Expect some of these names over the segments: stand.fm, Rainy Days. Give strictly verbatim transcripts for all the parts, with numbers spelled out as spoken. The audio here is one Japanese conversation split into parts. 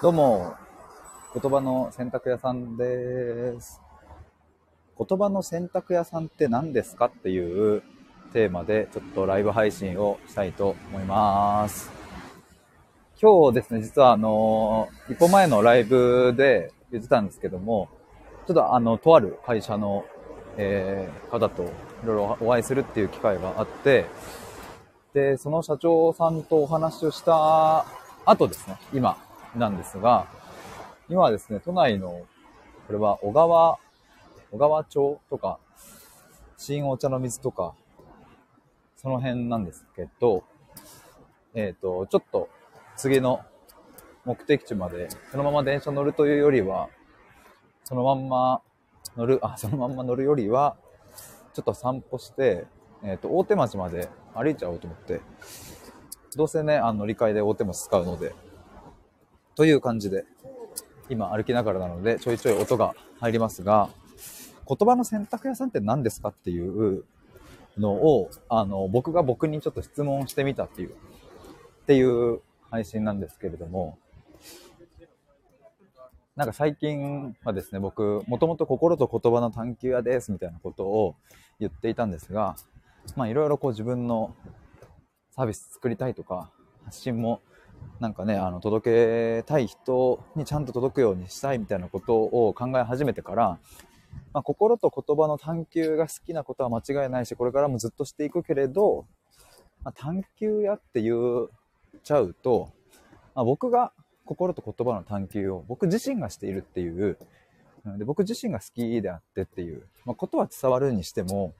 どうも、言葉の洗濯屋さんです。言葉の洗濯屋さんって何ですかっていうテーマでちょっとライブ配信をしたいと思います。今日ですね、実はあの、一歩前のライブで言ってたんですけども、ちょっとあの、とある会社の、えー、方といろいろお会いするっていう機会があって、で、その社長さんとお話をした後ですね、今、なんですが、今はですね、都内の、これは小川、小川町とか、新お茶の水とか、その辺なんですけど、えっと、ちょっと次の目的地まで、そのまま電車乗るというよりは、そのまんま乗る、あ、そのまんま乗るよりは、ちょっと散歩して、えっと、大手町まで歩いちゃおうと思って、どうせね、あの乗り換えで大手町使うので、という感じで、今歩きながらなのでちょいちょい音が入りますが、言葉の洗濯屋さんって何ですかっていうのを、あの、僕が僕にちょっと質問してみたっていう、っていう配信なんですけれども、なんか最近はですね、僕、もともと心と言葉の探求屋ですみたいなことを言っていたんですが、まあいろいろこう自分のサービス作りたいとか、発信もなんかね、あの、届けたい人にちゃんと届くようにしたいみたいなことを考え始めてから、まあ、心と言葉の探求が好きなことは間違いないし、これからもずっとしていくけれど、まあ、探求やって言っちゃうと、まあ、僕が心と言葉の探求を僕自身がしているっていう、で僕自身が好きであってっていう、まあ、ことは伝わるにしても、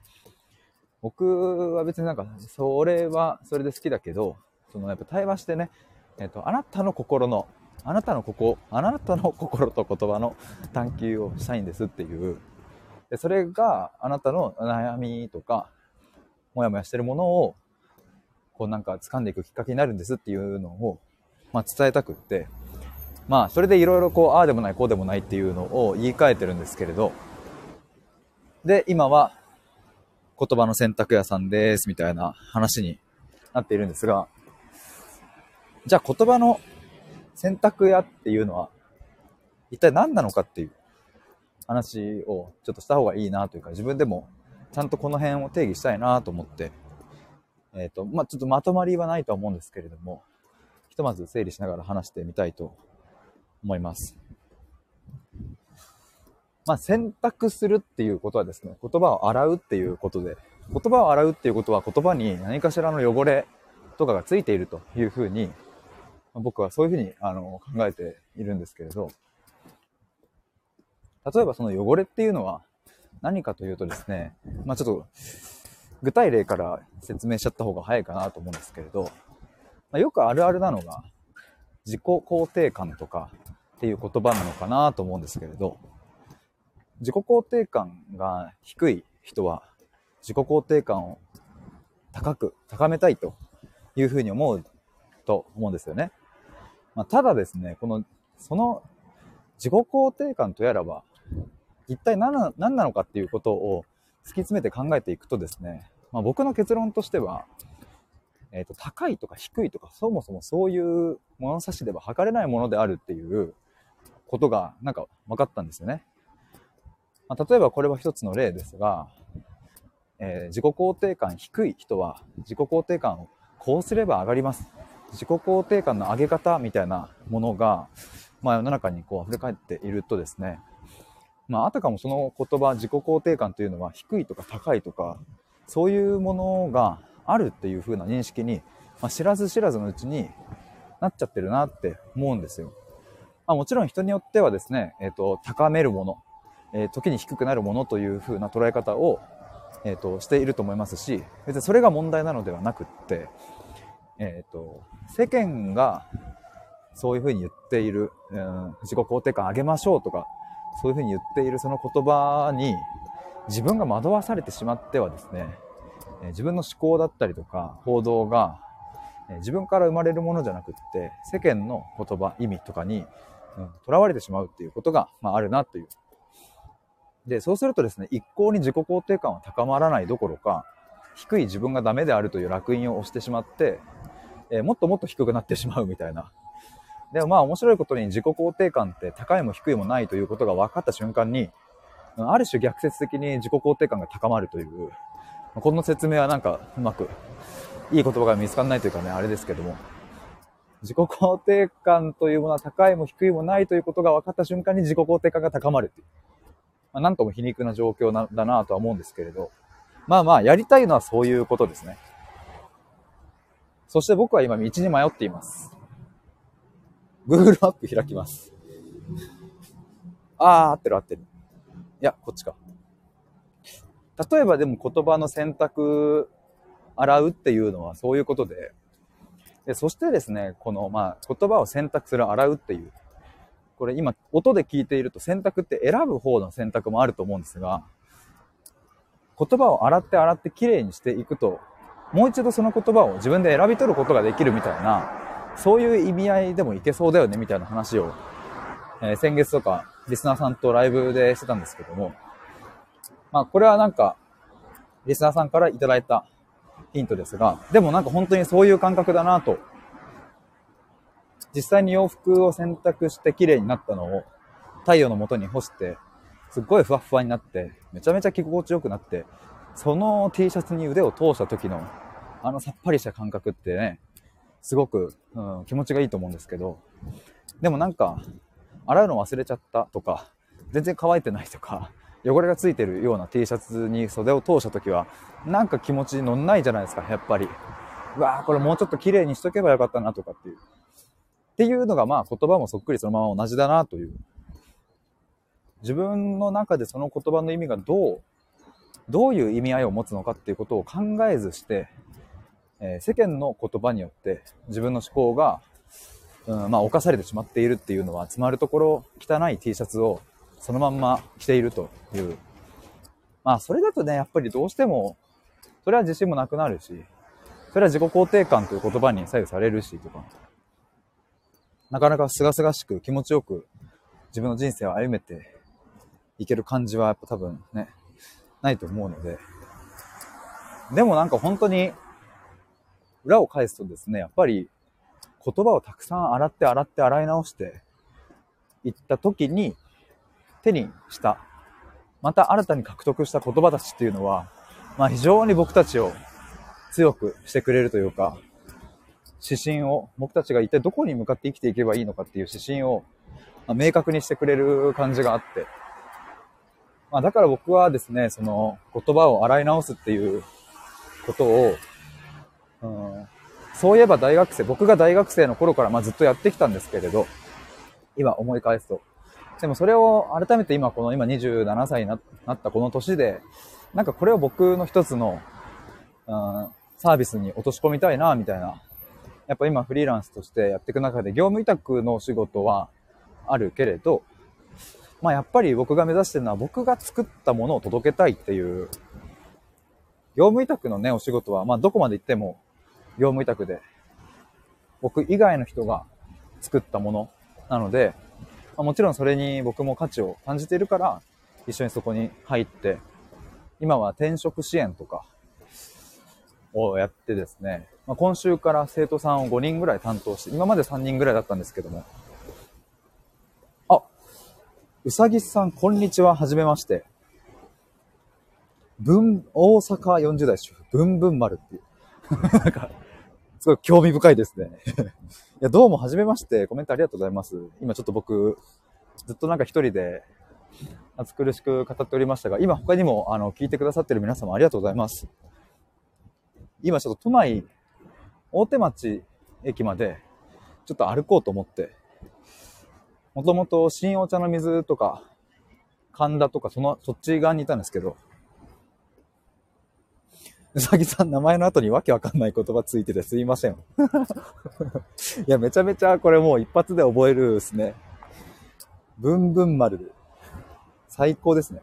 僕は別になんか、それはそれで好きだけど、そのやっぱ対話してね、えっと、あなたの心の、あなたのここ、あなたの心と言葉の探求をしたいんですっていう。で、それがあなたの悩みとか、もやもやしてるものを、こうなんか掴んでいくきっかけになるんですっていうのを、まあ伝えたくって。まあ、それでいろいろこう、ああでもない、こうでもないっていうのを言い換えてるんですけれど。で、今は、言葉の洗濯屋さんですみたいな話になっているんですが、じゃあ言葉の洗濯屋っていうのは一体何なのかっていう話をちょっとした方がいいなというか、自分でもちゃんとこの辺を定義したいなと思って、えっと、まあ、ちょっとまとまりはないとは思うんですけれども、ひとまず整理しながら話してみたいと思います。まあ、洗濯するっていうことはですね、言葉を洗うっていうことで、言葉を洗うっていうことは言葉に何かしらの汚れとかがついているというふうに、僕はそういうふうにあの考えているんですけれど、例えばその汚れっていうのは何かというとですね、まあちょっと具体例から説明しちゃった方が早いかなと思うんですけれど、まあ、よくあるあるなのが自己肯定感とかっていう言葉なのかなと思うんですけれど、自己肯定感が低い人は自己肯定感を高く高めたいというふうに思うと思うんですよね。まあ、ただですね、このその自己肯定感とやらは一体 何, 何なのかっていうことを突き詰めて考えていくとですね、まあ、僕の結論としては、えーと、高いとか低いとか、そもそもそういう物差しでは測れないものであるっていうことがなんか分かったんですよね。まあ、例えばこれは一つの例ですが、えー、自己肯定感低い人は自己肯定感をこうすれば上がります。自己肯定感の上げ方みたいなものが、まあ、世の中にこう溢れ返っているとですね、まあ、あたかもその言葉、自己肯定感というのは低いとか高いとか、そういうものがあるっていう風な認識に、まあ、知らず知らずのうちになっちゃってるなって思うんですよ。まあ、もちろん人によってはですね、えーと、高めるもの、えー、時に低くなるものという風な捉え方をえー、としていると思いますし、別にそれが問題なのではなくって、えー、と世間がそういうふうに言っている、うん、自己肯定感上げましょうとか、そういうふうに言っているその言葉に自分が惑わされてしまってはですね、自分の思考だったりとか行動が自分から生まれるものじゃなくって世間の言葉、意味とかにとら、うん、われてしまうっていうことが、まあ、あるなという。で、そうするとですね、一向に自己肯定感は高まらないどころか、低い自分がダメであるという烙印を押してしまって、えー、もっともっと低くなってしまうみたいな、でもまあ面白いことに自己肯定感って高いも低いもないということが分かった瞬間に、ある種逆説的に自己肯定感が高まるという、この説明はなんかうまくいい言葉が見つからないというかね、あれですけども、自己肯定感というものは高いも低いもないということが分かった瞬間に自己肯定感が高まるっていう、まあ、なんとも皮肉な状況なだなとは思うんですけれど、まあまあやりたいのはそういうことですね。そして僕は今道に迷っています。 Google マップ開きます。あー合ってる合ってる、いやこっちか。例えばでも言葉の選択洗うっていうのはそういうことで、でそしてですね、このまあ言葉を選択する、洗うっていう、これ今音で聞いていると選択って選ぶ方の選択もあると思うんですが、言葉を洗って洗ってきれいにしていくと、もう一度その言葉を自分で選び取ることができるみたいな、そういう意味合いでもいけそうだよねみたいな話を、えー、先月とかリスナーさんとライブでしてたんですけども、まあこれはなんかリスナーさんからいただいたヒントですが、でもなんか本当にそういう感覚だなと。実際に洋服を洗濯して綺麗になったのを太陽の下に干して、すっごいふわふわになってめちゃめちゃ着心地よくなって、その T シャツに腕を通した時のあのさっぱりした感覚ってね、すごく、うん、気持ちがいいと思うんですけど、でもなんか洗うの忘れちゃったとか、全然乾いてないとか、汚れがついてるような T シャツに袖を通した時はなんか気持ち乗んないじゃないですか、やっぱり。うわー、これもうちょっと綺麗にしとけばよかったなとかっていうっていうのが、まあ言葉もそっくりそのまま同じだなという、自分の中でその言葉の意味がどうどういう意味合いを持つのかっていうことを考えずして、えー、世間の言葉によって自分の思考が、うん、まあ侵されてしまっているっていうのは、つまるところ汚い T シャツをそのまんま着ているという、まあそれだとね、やっぱりどうしてもそれは自信もなくなるし、それは自己肯定感という言葉に左右されるしとか、なかなかすがすがしく気持ちよく自分の人生を歩めていける感じはやっぱ多分ねないと思うので、でもなんか本当に裏を返すとですね、やっぱり言葉をたくさん洗って洗って洗い直していった時に手にした、また新たに獲得した言葉たちっていうのは、まあ非常に僕たちを強くしてくれるというか、指針を、僕たちが一体どこに向かって生きていけばいいのかっていう指針を明確にしてくれる感じがあって、まあだから僕はですね、その言葉を洗い直すっていうことを、うん、そういえば大学生、僕が大学生の頃からまあずっとやってきたんですけれど、今思い返すと、でもそれを改めて今この今にじゅうななさいになったこの年で、なんかこれを僕の一つの、うん、サービスに落とし込みたいなみたいな。やっぱ今フリーランスとしてやっていく中で業務委託の仕事はあるけれど、まあやっぱり僕が目指してるのは僕が作ったものを届けたいっていう。業務委託のねお仕事はまあどこまで行っても業務委託で、僕以外の人が作ったものなので、もちろんそれに僕も価値を感じているから一緒にそこに入って、今は転職支援とかをやってですね、今週から生徒さんをごにんぐらい担当して、今までさんにんぐらいだったんですけども、あ、うさぎさんこんにちは、はじめまして。文大阪よんじゅう代主婦ぶんぶん丸っていうなんかすごい興味深いですねいや、どうもはじめまして、コメントありがとうございます。今ちょっと僕ずっとなんか一人で暑苦しく語っておりましたが、今他にもあの聞いてくださってる皆様ありがとうございます。今ちょっと都内大手町駅までちょっと歩こうと思って、もともと新お茶の水とか神田とかそのそっち側にいたんですけど、うさぎさん名前の後にわけわかんない言葉ついててすいませんいやめちゃめちゃこれもう一発で覚えるですね。ぶんぶん丸最高ですね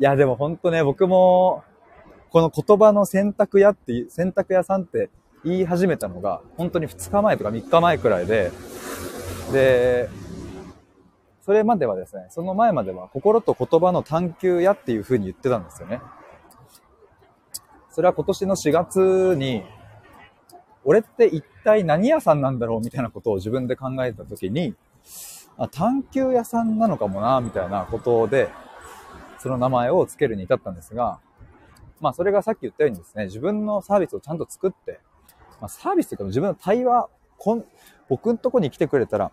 いやでもほんとね、僕もこの言葉の洗濯屋って洗濯屋さんって言い始めたのが本当にふつかまえとかみっかまえくらいで、でそれまではですね、その前までは心と言葉の探求やっていう風に言ってたんですよね。それは今年のしがつに俺って一体何屋さんなんだろうみたいなことを自分で考えたときに、あ、探求屋さんなのかもなみたいなことで、その名前をつけるに至ったんですが、まあそれがさっき言ったようにですね、自分のサービスをちゃんと作って、まあ、サービスというか自分の対話、こん僕のとこに来てくれたら、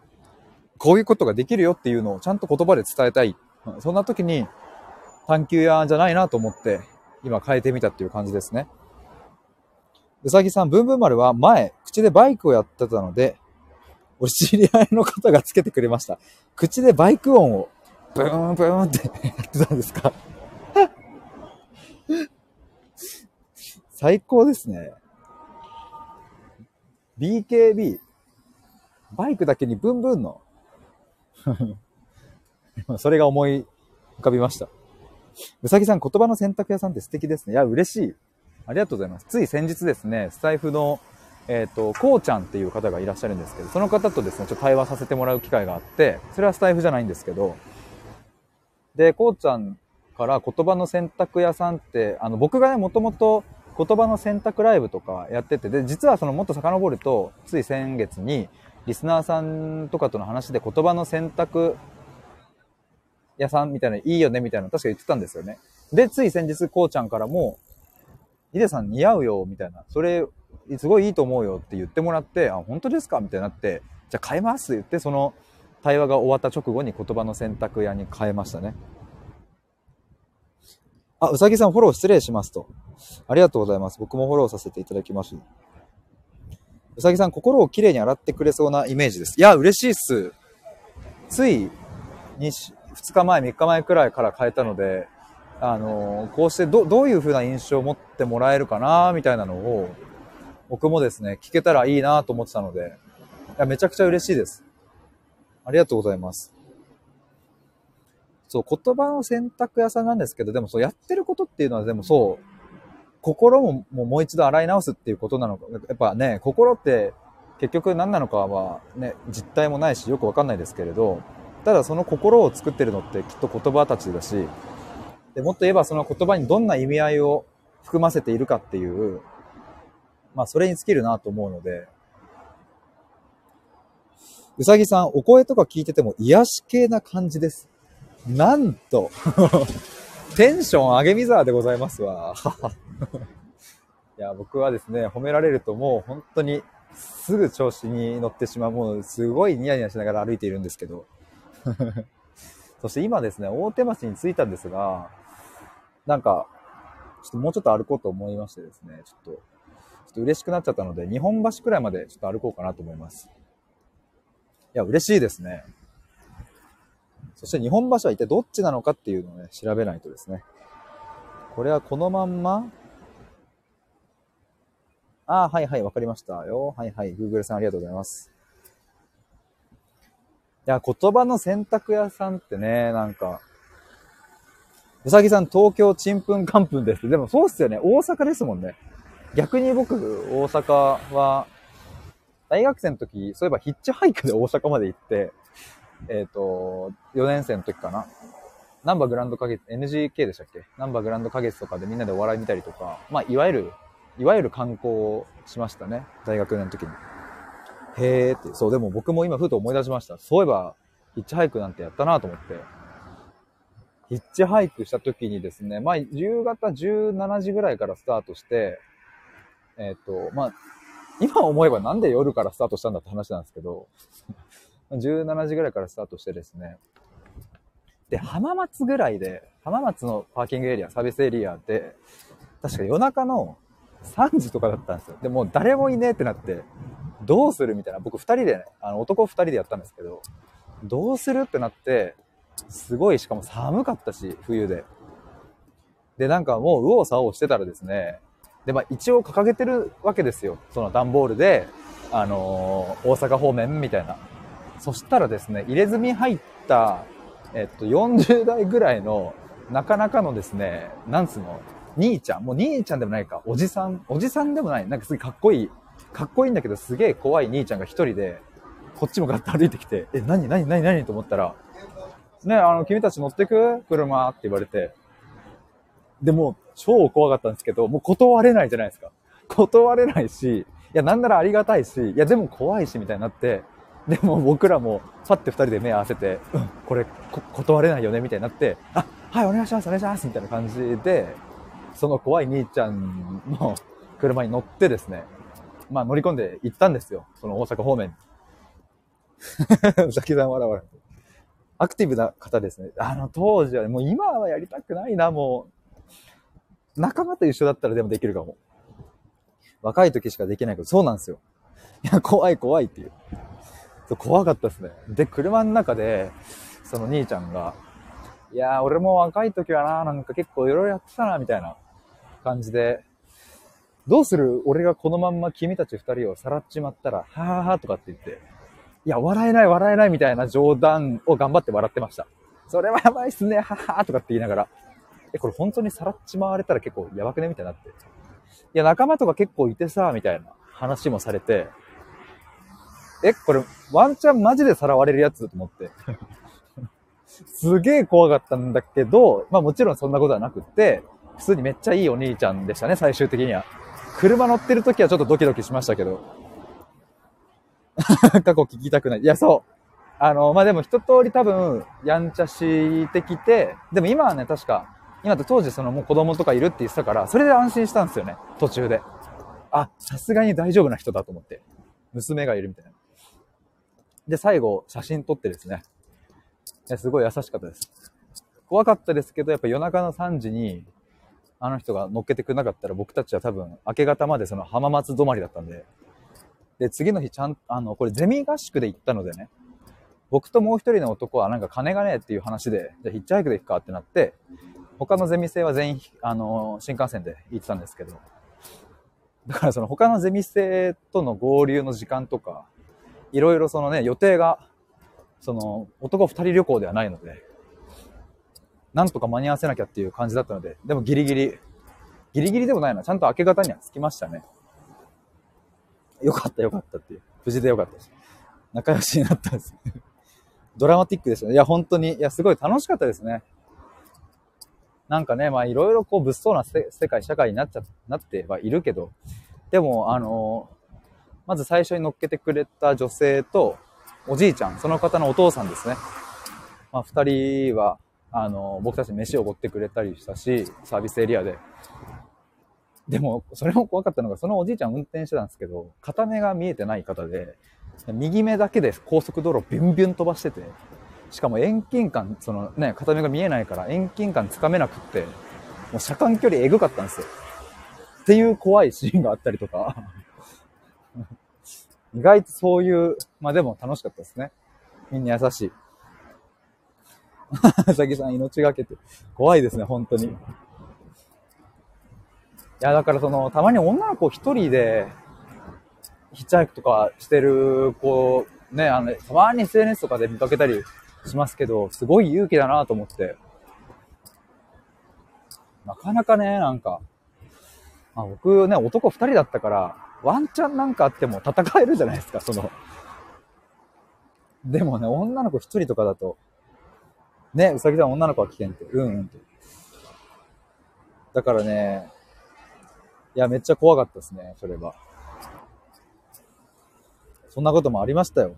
こういうことができるよっていうのをちゃんと言葉で伝えたい。そんな時に探求屋じゃないなと思って、今変えてみたっていう感じですね。うさぎさん、ブンブン丸は前、口でバイクをやってたので、お知り合いの方がつけてくれました。口でバイク音をブーンブーンってやってたんですか最高ですね。ビーケービー。バイクだけにブンブンの。それが思い浮かびました。うさぎさん、言葉の洗濯屋さんって素敵ですね。いや、嬉しい。ありがとうございます。つい先日ですね、スタイフのえっと、こうちゃんっていう方がいらっしゃるんですけど、その方とですね、ちょっと対話させてもらう機会があって、それはスタイフじゃないんですけど、で、こうちゃんから言葉の洗濯屋さんって、あの、僕がね、もともと言葉の洗濯ライブとかやってて、で、実はそのもっと遡ると、つい先月にリスナーさんとかとの話で言葉の洗濯屋さんみたいな、いいよねみたいな確か言ってたんですよね。で、つい先日こうちゃんからも、ヒデさん似合うよ、みたいな、それ、すごいいいと思うよって言ってもらって、あ、本当ですかみたいになって、じゃあ変えますって言って、その対話が終わった直後に言葉の洗濯屋に変えましたね。あ、うさぎさんフォロー失礼しますと。ありがとうございます。僕もフォローさせていただきます。うさぎさん、心をきれいに洗ってくれそうなイメージです。いや、嬉しいっす。ついふつかまえ、みっかまえくらいから変えたので、あの、こうして ど, どういう風な印象を持ってもらえるかな、みたいなのを、僕もですね、聞けたらいいなと思ってたので、いや、めちゃくちゃ嬉しいです。ありがとうございます。そう、言葉の洗濯屋さんなんですけど、でもそう、やってることっていうのは、でもそう、心ももう一度洗い直すっていうことなのか、やっぱね、心って結局何なのかはね、実態もないし、よくわかんないですけれど、ただその心を作ってるのってきっと言葉たちだし、でもっと言えばその言葉にどんな意味合いを含ませているかっていう、まあ、それに尽きるなと思うので。うさぎさん、お声とか聞いてても癒し系な感じです。なんとテンション上げみざーでございますわ。いや、僕はですね、褒められるともう本当にすぐ調子に乗ってしまう。もうすごいニヤニヤしながら歩いているんですけど。そして今ですね、大手町に着いたんですが、なんか、ちょっともうちょっと歩こうと思いましてですね、ちょっとちょっと嬉しくなっちゃったので、日本橋くらいまでちょっと歩こうかなと思います。いや、嬉しいですね。そして日本橋は一体どっちなのかっていうのをね、調べないとですね。これはこのまんま、ああ、はいはい、わかりましたよ。はいはい、Google さんありがとうございます。いや、言葉の洗濯屋さんってね、なんか、うさぎさん、東京ちんぷんかんぷんです。でもそうっすよね、大阪ですもんね。逆に僕、大阪は、大学生の時、そういえばヒッチハイクで大阪まで行って、えっと、よねん生の時かな。ナンバーグランド花月、エヌジーケー でしたっけ？ナンバーグランド花月とかでみんなでお笑い見たりとか、まあ、いわゆる、いわゆる観光をしましたね。大学の時に。へーって、そう、でも僕も今ふと思い出しました。そういえば、ヒッチハイクなんてやったなと思って。ヒッチハイクした時にですね、まあ、夕方じゅうしちじぐらいからスタートして、えっと、まあ、今思えばなんで夜からスタートしたんだって話なんですけど、じゅうしちじぐらいからスタートしてですね、で、浜松ぐらいで、浜松のパーキングエリア、サービスエリアで、確か夜中のさんじとかだったんですよ。で、もう誰もいねえってなって、どうするみたいな、僕ふたりで、ね、あの男ふたりでやったんですけど、どうするってなって、すごい、しかも寒かったし、冬で。で、なんかもう右往左往してたらですね、で、まあ一応掲げてるわけですよ。その段ボールで、あのー、大阪方面みたいな。そしたらですね、入れ墨入った、えっと、よんじゅう代ぐらいの、なかなかのですね、なんつうの、兄ちゃん、もう兄ちゃんでもないか、おじさん、おじさんでもない、なんかすごいかっこいい、かっこいいんだけど、すげえ怖い兄ちゃんが一人で、こっち向かって歩いてきて、え、なになになになにと思ったら、ね、あの、君たち乗ってく？車って言われて、でも、超怖かったんですけど、もう断れないじゃないですか。断れないし、や、なんならありがたいし、いや、でも怖いし、みたいになって、でも僕らも、パッて二人で目合わせて、うん、これこ、断れないよね、みたいになって、あ、はい、お願いします、お願いします、みたいな感じで、その怖い兄ちゃんの車に乗ってですね、まあ乗り込んで行ったんですよ、その大阪方面に。ザキさん笑われて。アクティブな方ですね。あの当時は、もう今はやりたくないな、もう。仲間と一緒だったらでもできるかも。若い時しかできないけど、そうなんですよ。いや、怖い怖いっていう。そう、怖かったですね。で、車の中で、その兄ちゃんが、いやー、俺も若い時はな、なんか結構いろいろやってたな、みたいな感じで、どうする？俺がこのまんま君たち二人をさらっちまったら、はははとかって言って、いや、笑えない笑えないみたいな冗談を頑張って笑ってました。それはやばいっすね、ははとかって言いながら、え、これ本当にさらっちまわれたら結構やばくねみたいになって。いや、仲間とか結構いてさ、みたいな話もされて、え、これワンチャンマジでさらわれるやつだと思って。すげえ怖かったんだけど、まあもちろんそんなことはなくって、普通にめっちゃいいお兄ちゃんでしたね、最終的には。車乗ってる時はちょっとドキドキしましたけど。過去聞きたくない。いや、そう。あの、まあ、でも一通り多分、やんちゃしてきて、でも今はね、確か、今と当時そのもう子供とかいるって言ってたから、それで安心したんですよね、途中で。あ、さすがに大丈夫な人だと思って。娘がいるみたいな。で、最後、写真撮ってですね。すごい優しかったです。怖かったですけど、やっぱ夜中のさんじに、あの人が乗っけてくれなかったら僕たちは多分明け方までその浜松止まりだったんで。で、次の日ちゃん、あの、これゼミ合宿で行ったのでね。僕ともう一人の男はなんか金がねえっていう話で、じゃあヒッチハイクで行くかってなって、他のゼミ生は全員、あの、新幹線で行ってたんですけど。だからその他のゼミ生との合流の時間とか、いろいろそのね、予定が、その男二人旅行ではないので、なんとか間に合わせなきゃっていう感じだったので、でもギリギリ、ギリギリでもないな、ちゃんと明け方には着きましたね。よかったよかったっていう。無事でよかったです。仲良しになったんです。ドラマティックでしたね。いや、本当に、いや、すごい楽しかったですね。なんかね、まあいろいろこう物騒な世界、社会になっちゃ、なってはいるけど、でも、あの、まず最初に乗っけてくれた女性と、おじいちゃん、その方のお父さんですね。まあ二人は、あの、僕たち飯をおごってくれたりしたし、サービスエリアで。でも、それも怖かったのが、そのおじいちゃん運転してたんですけど、片目が見えてない方で、右目だけで高速道路をビュンビュン飛ばしてて、しかも遠近感、そのね、片目が見えないから遠近感つかめなくって、もう車間距離えぐかったんですよ。っていう怖いシーンがあったりとか、意外とそういう、まあでも楽しかったですね。みんな優しい。うさぎさん命がけて怖いですね、本当に。いや、だからそのたまに女の子一人でヒッチハイクとかしてる子ね、あのたまに エスエヌエス とかで見かけたりしますけど、すごい勇気だなと思って。なかなかね、なんか、まあ、僕ね、男二人だったからワンチャンなんかあっても戦えるじゃないですか、その。でもね、女の子一人とかだとね、うさぎさん女の子は危険って。うんうんって。だからね、いや、めっちゃ怖かったですね、それは。そんなこともありましたよ。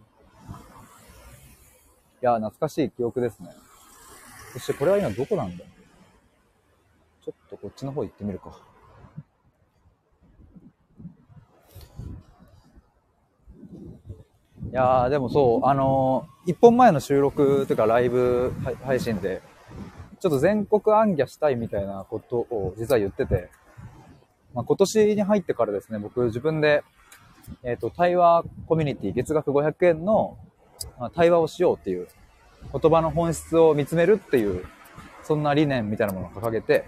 いや、懐かしい記憶ですね。そしてこれは今どこなんだ？ちょっとこっちの方行ってみるか。いやー、でもそう、あのー、一本前の収録というかライブ配信で、ちょっと全国行脚したいみたいなことを実は言ってて、まあ、今年に入ってからですね、僕自分で、えっと、対話コミュニティ月額ごひゃくえんの対話をしようっていう、言葉の本質を見つめるっていう、そんな理念みたいなものを掲げて、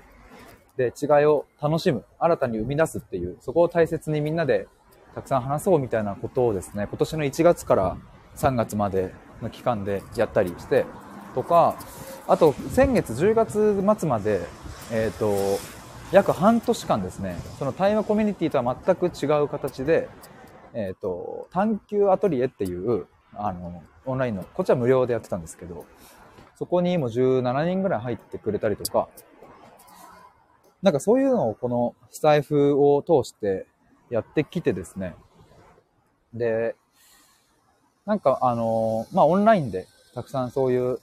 で、違いを楽しむ、新たに生み出すっていう、そこを大切にみんなで、たくさん話そうみたいなことをですね、今年のいちがつからさんがつまでの期間でやったりしてとか、あと先月じゅうがつ末まで、えっと、約半年間ですね、その対話コミュニティとは全く違う形で、えっと、探求アトリエっていう、あの、オンラインの、こっちは無料でやってたんですけど、そこにもじゅうしちにんぐらい入ってくれたりとか、なんかそういうのをこのスタイフを通して、やってきてですね、で、なんかあの、まあオンラインでたくさんそういう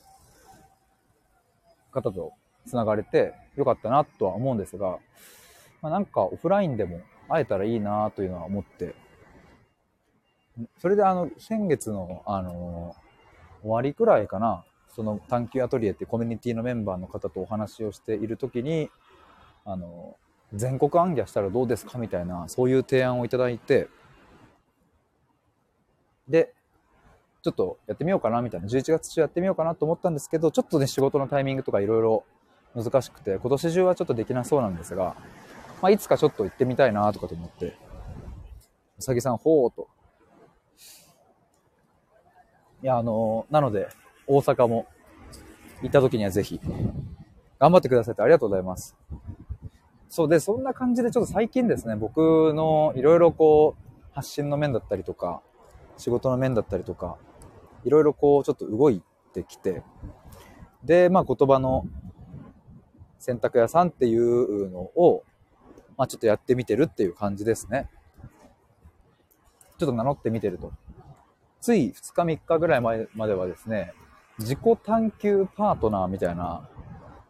方とつながれてよかったなとは思うんですが、まあ、なんかオフラインでも会えたらいいなというのは思って、それであの、先月のあの、終わりくらいかな、その探求アトリエってコミュニティのメンバーの方とお話をしているときに、あの、全国行脚したらどうですかみたいな、そういう提案をいただいて、で、ちょっとやってみようかなみたいな、じゅういちがつ中やってみようかなと思ったんですけど、ちょっとね、仕事のタイミングとかいろいろ難しくて、今年中はちょっとできなそうなんですが、まあ、いつかちょっと行ってみたいなとかと思って、うさぎさん、ほーと。いや、あの、なので、大阪も行った時にはぜひ、頑張ってくださってありがとうございます。そうで、そんな感じでちょっと最近ですね、僕のいろいろこう、発信の面だったりとか、仕事の面だったりとか、いろいろこう、ちょっと動いてきて、で、まあ、言葉の洗濯屋さんっていうのを、まあ、ちょっとやってみてるっていう感じですね。ちょっと名乗ってみてると。ついふつかみっかぐらい前まではですね、自己探求パートナーみたいな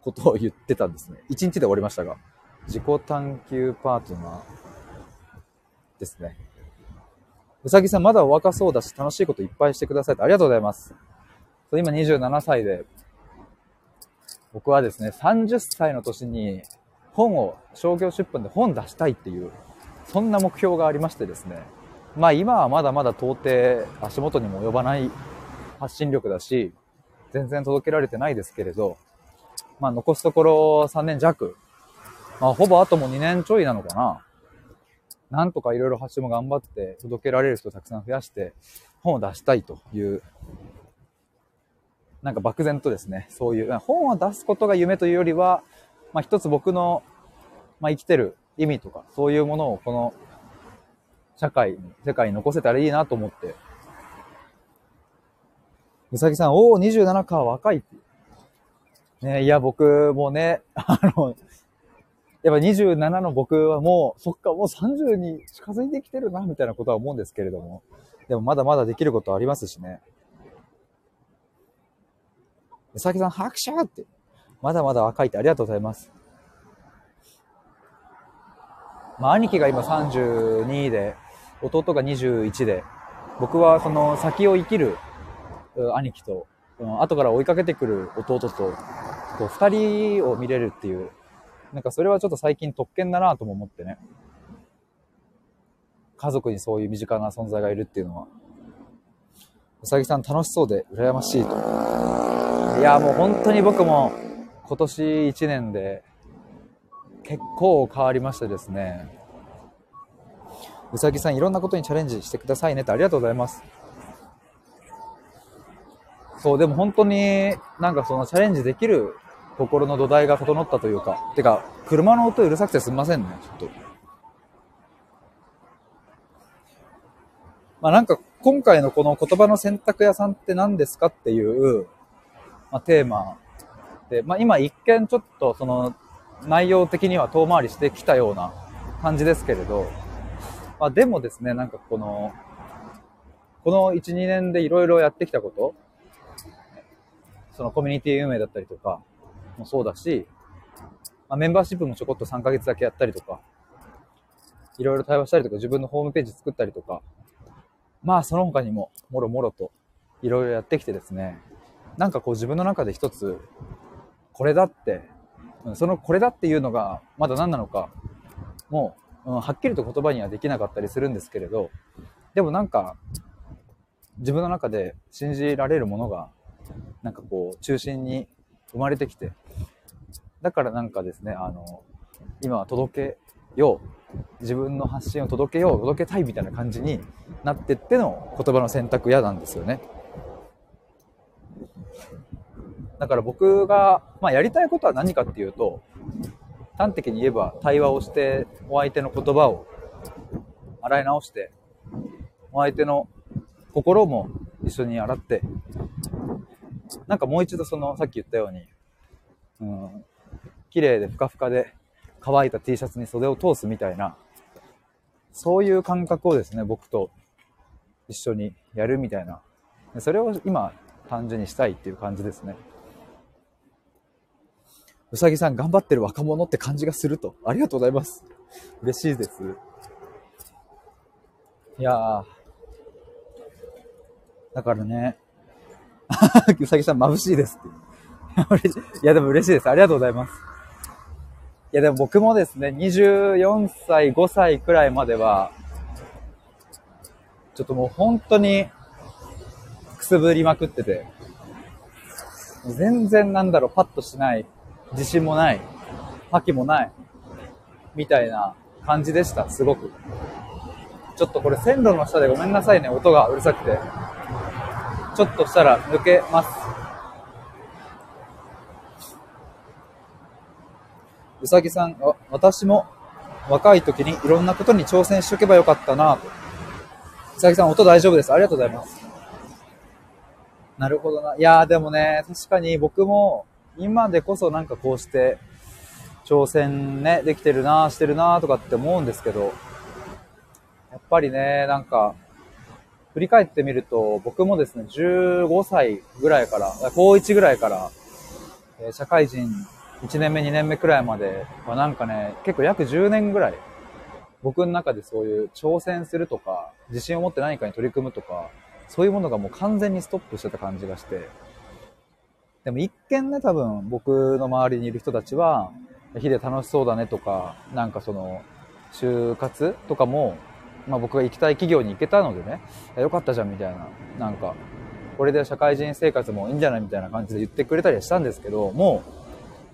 ことを言ってたんですね。いちにちで終わりましたが。自己探求パートナーですね。うさぎさん、まだお若そうだし楽しいこといっぱいしてくださいってありがとうございます。今にじゅうななさいで、僕はですねさんじゅっさいの年に本を商業出版で本出したいっていう、そんな目標がありましてですね、まあ今はまだまだ到底足元にも及ばない発信力だし、全然届けられてないですけれど、まあ残すところさんねんじゃく、まあ、ほぼあともにねんちょいなのかな。なんとかいろいろ発信も頑張って届けられる人をたくさん増やして本を出したいという、なんか漠然とですね、そういう本を出すことが夢というよりは、まあ一つ僕の、まあ、生きてる意味とかそういうものをこの社会に、世界に残せたらいいなと思って。うさぎさん、おおにじゅうななか若い。ね、いや僕もね、あの、やっぱにじゅうななの僕はもう、そっか、もうさんじゅうに近づいてきてるな、みたいなことは思うんですけれども。でもまだまだできることありますしね。うさぎさん、拍手って。まだまだ若いってありがとうございます。まあ、兄貴が今さんじゅうにで、弟がにじゅういちで、僕はその先を生きる兄貴と、後から追いかけてくる弟と、ふたりを見れるっていう、なんかそれはちょっと最近特権だなとも思ってね。家族にそういう身近な存在がいるっていうのは。うさぎさん楽しそうで羨ましいと。いやもう本当に僕も今年いちねんで結構変わりましてですね。うさぎさんいろんなことにチャレンジしてくださいねってありがとうございます。そう、でも本当になんかそのチャレンジできる心の土台が整ったというか、てか車の音うるさくてすみませんね、ちょっと。まあなんか今回のこの言葉の洗濯屋さんって何ですかっていう、まあ、テーマで、まあ今一見ちょっとその内容的には遠回りしてきたような感じですけれど、まあでもですね、なんかこのこのいち、にねんでいろいろやってきたこと、そのコミュニティ運営だったりとか。もそうだし、まあ、メンバーシップもちょこっとさんかげつだけやったりとか、いろいろ対話したりとか、自分のホームページ作ったりとか、まあその他にももろもろといろいろやってきてですね、なんかこう自分の中で一つこれだって、そのこれだっていうのがまだ何なのか、もう、うん、はっきりと言葉にはできなかったりするんですけれど、でもなんか自分の中で信じられるものがなんかこう中心に生まれてきて、だからなんかですね、あの今は届けよう、自分の発信を届けよう、届けたいみたいな感じになってっての言葉の洗濯屋なんですよね。だから僕が、まあ、やりたいことは何かっていうと、端的に言えば対話をしてお相手の言葉を洗い直して、お相手の心も一緒に洗って、なんかもう一度そのさっき言ったように、うん、綺麗でふかふかで乾いた T シャツに袖を通すみたいな、そういう感覚をですね、僕と一緒にやるみたいな、それを今単純にしたいっていう感じですね。うさぎさん、頑張ってる若者って感じがすると。ありがとうございます。嬉しいです。いやー、だからね、うさぎさん眩しいですっていやでも嬉しいです。ありがとうございます。いやでも僕もですね、にじゅうよんさい、ごさいくらいまではちょっともう本当にくすぶりまくってて、全然なんだろう、パッとしない、自信もない、覇気もないみたいな感じでした。すごく。ちょっとこれ線路の下でごめんなさいね、音がうるさくて。ちょっとしたら抜けます。うさぎさん、あ、私も若い時にいろんなことに挑戦しておけばよかったなぁと。うさぎさん、音大丈夫です。ありがとうございます。なるほどな。いやーでもね、確かに僕も今でこそなんかこうして挑戦ね、できてるなぁ、してるなぁとかって思うんですけど、やっぱりね、なんか、振り返ってみると、僕もですね、じゅうごさいぐらいから、高いちぐらいから、えー、社会人いちねんめ、にねんめくらいまではなんかね、結構約じゅうねんぐらい、僕の中でそういう挑戦するとか、自信を持って何かに取り組むとか、そういうものがもう完全にストップしてた感じがして。でも一見ね、多分僕の周りにいる人たちは、日々楽しそうだねとか、なんかその、就活とかも、まあ、僕が行きたい企業に行けたのでね、よかったじゃんみたいな、なんかこれで社会人生活もいいんじゃないみたいな感じで言ってくれたりしたんですけど、もう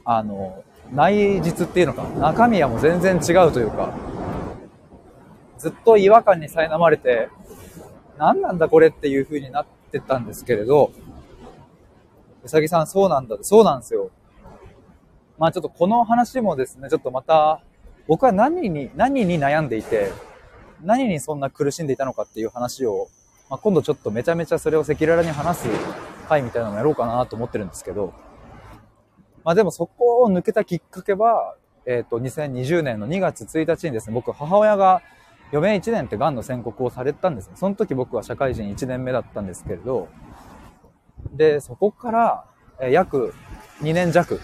あの内実っていうのか、中身はもう全然違うというか、ずっと違和感に苛まれて、何なんだこれっていう風になってたんですけれど、うさぎさん、そうなんだ、そうなんですよ。まあちょっとこの話もですね、ちょっとまた僕は何に何に悩んでいて、何にそんな苦しんでいたのかっていう話を、まあ、今度ちょっとめちゃめちゃそれを赤裸々に話す回みたいなのをやろうかなと思ってるんですけど、まあでもそこを抜けたきっかけは、えっと、にせんにじゅうねんのにがつついたちにですね、僕、母親が余命いちねんって癌の宣告をされたんですね。その時僕は社会人いちねんめだったんですけれど、で、そこから約にねんじゃく、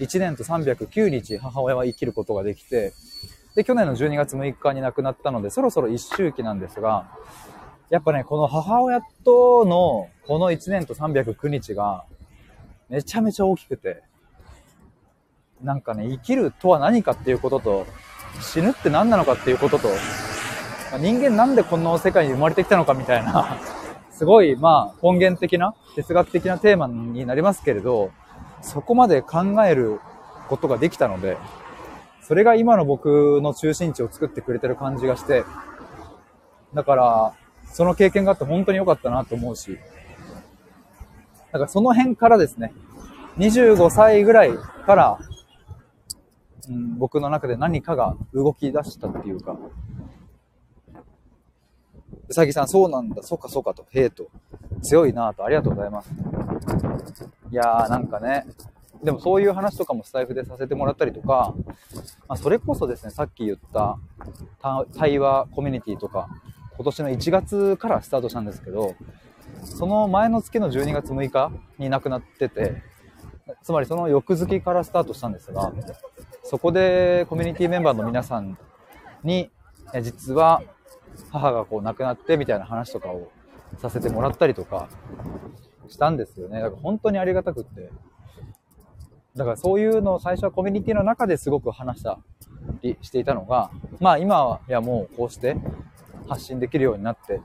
いちねんとさんびゃくきゅうにち母親は生きることができて、で、去年のじゅうにがつむいかに亡くなったので、そろそろ一周期なんですが、やっぱね、この母親とのこのいちねんとさんびゃくきゅうにちがめちゃめちゃ大きくて、なんかね、生きるとは何かっていうことと、死ぬって何なのかっていうことと、人間なんでこの世界に生まれてきたのかみたいな、すごい、まあ、根源的な、哲学的なテーマになりますけれど、そこまで考えることができたので、それが今の僕の中心地を作ってくれてる感じがして、だから、その経験があって本当に良かったなと思うし、だからその辺からですね、にじゅうごさいぐらいから、うん、僕の中で何かが動き出したっていうか、うさぎさん、そうなんだ、そうかそうかと、へえと、強いなぁと、ありがとうございます。いやー、なんかね、でもそういう話とかもスタイフでさせてもらったりとか、まあ、それこそですね、さっき言った対話コミュニティとか、今年のいちがつからスタートしたんですけど、その前の月のじゅうにがつむいかに亡くなってて、つまりその翌月からスタートしたんですが、そこでコミュニティメンバーの皆さんに、実は母がこう亡くなってみたいな話とかをさせてもらったりとかしたんですよね。だから本当にありがたくって。だからそういうのを最初はコミュニティの中ですごく話したりしていたのが、まあ今はやもうこうして発信できるようになって、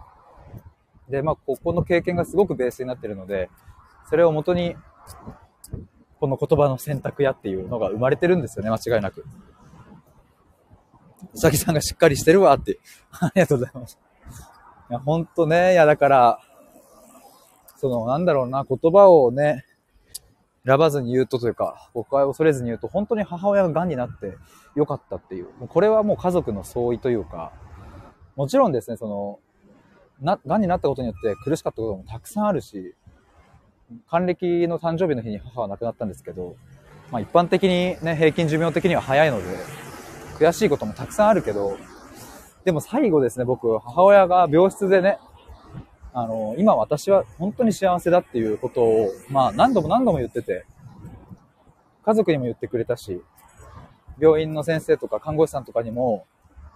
で、まあここの経験がすごくベースになっているので、それを元にこの言葉の選択やっていうのが生まれてるんですよね、間違いなく。うさぎさんがしっかりしてるわって。ありがとうございます。いや、ほんとね、いやだから、そのなんだろうな、言葉をね、選ばずに言うとというか、僕は恐れずに言うと、本当に母親が癌になってよかったっていう。これはもう家族の相違というか、もちろんですね、その、な、癌になったことによって苦しかったこともたくさんあるし、還暦の誕生日の日に母は亡くなったんですけど、まあ一般的にね、平均寿命的には早いので、悔しいこともたくさんあるけど、でも最後ですね、僕、母親が病室でね、あの、今私は本当に幸せだっていうことを、まあ何度も何度も言ってて、家族にも言ってくれたし、病院の先生とか看護師さんとかにも、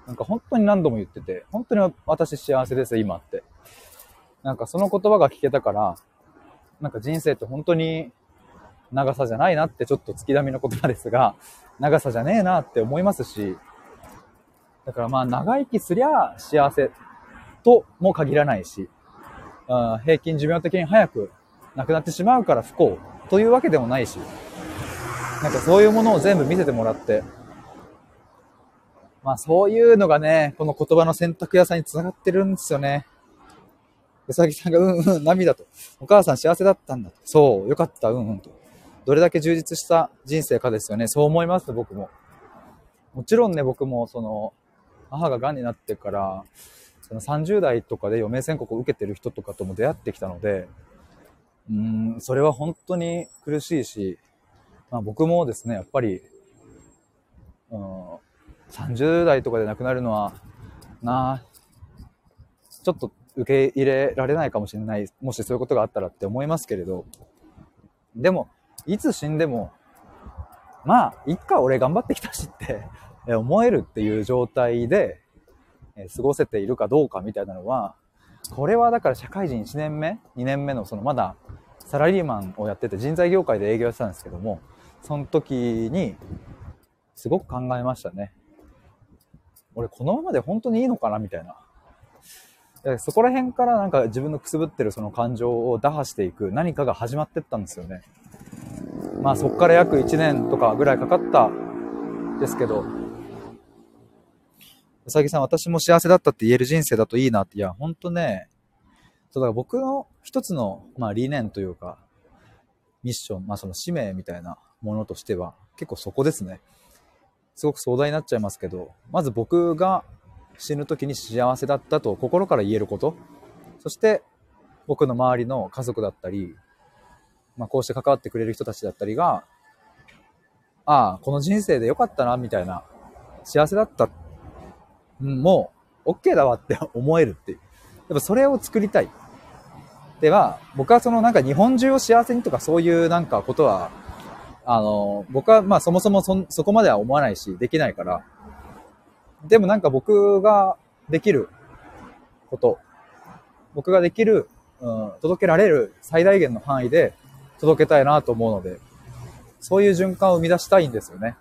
なんか本当に何度も言ってて、本当に私幸せです、今って。なんかその言葉が聞けたから、なんか人生って本当に長さじゃないなって、ちょっと月並みの言葉ですが、長さじゃねえなって思いますし、だからまあ長生きすりゃ幸せとも限らないし、あ、平均寿命的に早く亡くなってしまうから不幸というわけでもないし、なんかそういうものを全部見せてもらって、まあそういうのがね、この言葉の選択屋さんに繋がってるんですよね。うさぎさんがうんうん涙と、お母さん幸せだったんだと、そうよかったうんうんと、どれだけ充実した人生かですよね。そう思います。僕ももちろんね、僕もその母が癌になってからそのさんじゅうだいとかで余命宣告を受けてる人とかとも出会ってきたので、うーんそれは本当に苦しいし、まあ、僕もですね、やっぱり、うん、さんじゅうだいとかで亡くなるのはなちょっと受け入れられないかもしれない、もしそういうことがあったらって思いますけれど、でもいつ死んでもまあいっか俺頑張ってきたしって思えるっていう状態で過ごせているかどうかみたいなのは、これはだから社会人いちねんめにねんめのそのまだサラリーマンをやってて人材業界で営業やってたんですけども、その時にすごく考えましたね。俺このままで本当にいいのかなみたいな、そこら辺からなんか自分のくすぶってるその感情を打破していく何かが始まってったんですよね。まあそっから約いちねんとかぐらいかかったですけど、うさぎさん私も幸せだったって言える人生だといいなって、いやほんとね、そうだから僕の一つのまあ理念というかミッション、まあその使命みたいなものとしては結構そこですね。すごく壮大になっちゃいますけど、まず僕が死ぬ時に幸せだったと心から言えること、そして僕の周りの家族だったり、まあ、こうして関わってくれる人たちだったりが、ああこの人生でよかったなみたいな、幸せだった、うん、もう OK だわって思えるっていう、やっぱそれを作りたい。では僕はそのなんか日本中を幸せにとかそういうなんかことはあの僕はまあそもそも そ, そこまでは思わないしできないから、でもなんか僕ができること、僕ができる、うん、届けられる最大限の範囲で届けたいなと思うので、そういう循環を生み出したいんですよね。